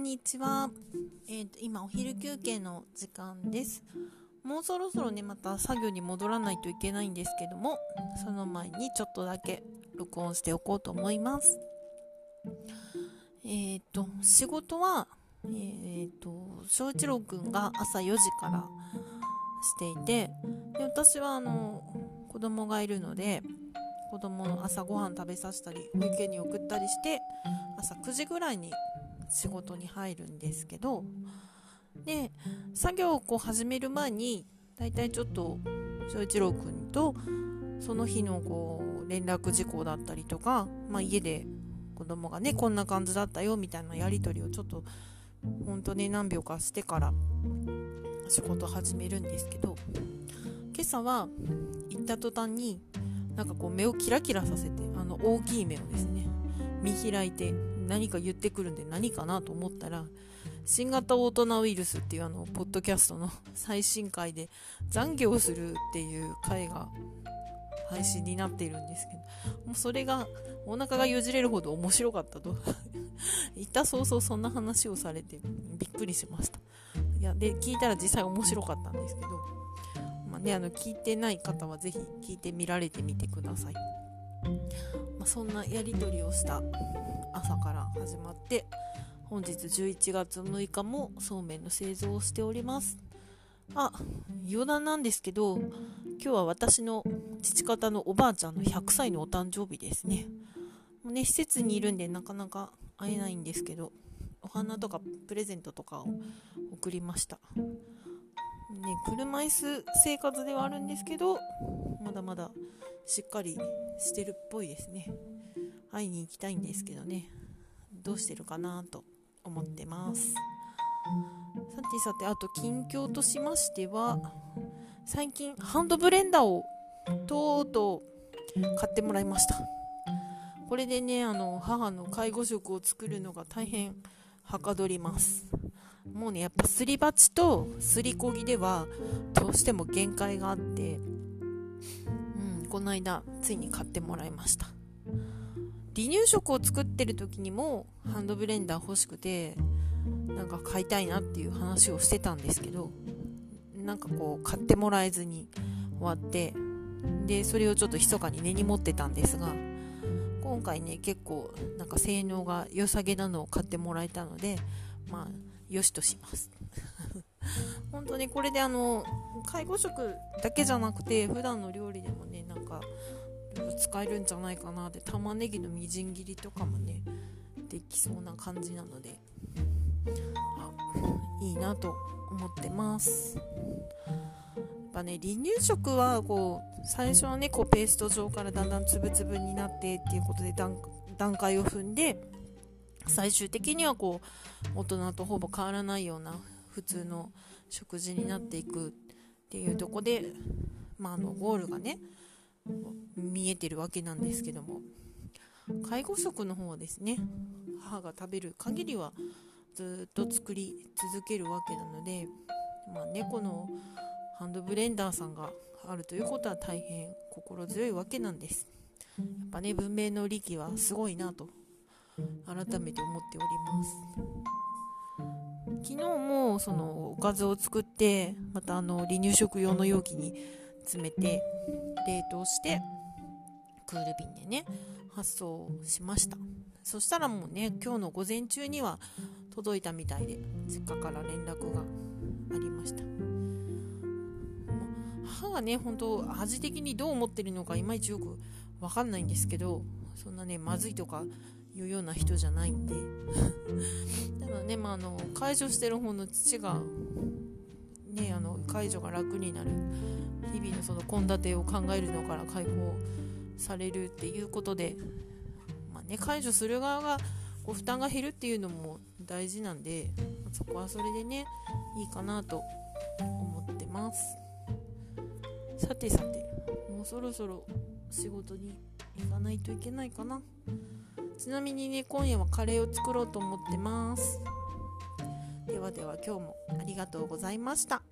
んにちは。今お昼休憩の時間です。もうそろそろね、また作業に戻らないといけないんですけども、その前にちょっとだけ録音しておこうと思います。仕事は翔一郎くんが朝4時からしていて、で私は子供がいるので、子供の朝ごはん食べさせたり保育園に送ったりして朝9時ぐらいに仕事に入るんですけど、で作業をこう始める前にだいたいちょっと翔一郎くんとその日のこう連絡事項だったりとか、家で子供がねこんな感じだったよみたいなやり取りをちょっと本当に何秒かしてから仕事始めるんですけど、今朝は行った途端になんかこう目をキラキラさせて、大きい目をですね見開いて何か言ってくるんで何かなと思ったら、新型オートナウイルスっていうポッドキャストの最新回で懺悔をするっていう回が配信になっているんですけど、もうそれがお腹がよじれるほど面白かったと言った早々そんな話をされてびっくりしました。いやで聞いたら実際面白かったんですけど、聞いてない方はぜひ聞いてみられてみてください。そんなやり取りをした朝から始まって、本日11月6日もそうめんの製造をしております。余談なんですけど、今日は私の父方のおばあちゃんの100歳のお誕生日ですね。もうね、施設にいるんでなかなか会えないんですけど、お花とかプレゼントとかを送りました。車椅子生活ではあるんですけど、まだまだしっかりしてるっぽいですね。会いに行きたいんですけどね、どうしてるかなと思ってます。さてあと近況としましては、最近ハンドブレンダーをとうとう買ってもらいました。これでね、母の介護食を作るのが大変はかどります。もうね、やっぱすり鉢とすりこぎではどうしても限界があって、この間ついに買ってもらいました。離乳食を作ってる時にもハンドブレンダー欲しくて、なんか買いたいなっていう話をしてたんですけど、なんかこう買ってもらえずに終わって、でそれをちょっと密かに根に持ってたんですが、今回ね結構なんか性能が良さげなのを買ってもらえたので、よしとします本当にこれで介護食だけじゃなくて普段の料理でもね、なんか使えるんじゃないかなって、玉ねぎのみじん切りとかもねできそうな感じなので、いいなと思ってます。やっぱね、離乳食はこう最初はねこうペースト状からだんだんつぶつぶになってっていうことで段階を踏んで、最終的にはこう大人とほぼ変わらないような普通の食事になっていくっていうとこで、ゴールがね見えてるわけなんですけども、介護食の方はですね、母が食べる限りはずっと作り続けるわけなので、このハンドブレンダーさんがあるということは大変心強いわけなんです。やっぱね、文明の利器はすごいなと改めて思っております。昨日もそのおかずを作って、また離乳食用の容器に詰めて冷凍してクール瓶でね発送しました。そしたらもうね、今日の午前中には届いたみたいで、実家から連絡がありました。母がね本当味的にどう思ってるのかいまいちよく分かんないんですけど、そんなねまずいとかいうような人じゃないんでただね、介助してる方の父が、ね、介助が楽になる日々のその献立を考えるのから解放されるっていうことで、介助する側がこう負担が減るっていうのも大事なんで、そこはそれでねいいかなと思ってます。さてもうそろそろ仕事に行かないといけないかな。ちなみにね、今夜はカレーを作ろうと思ってます。では今日もありがとうございました。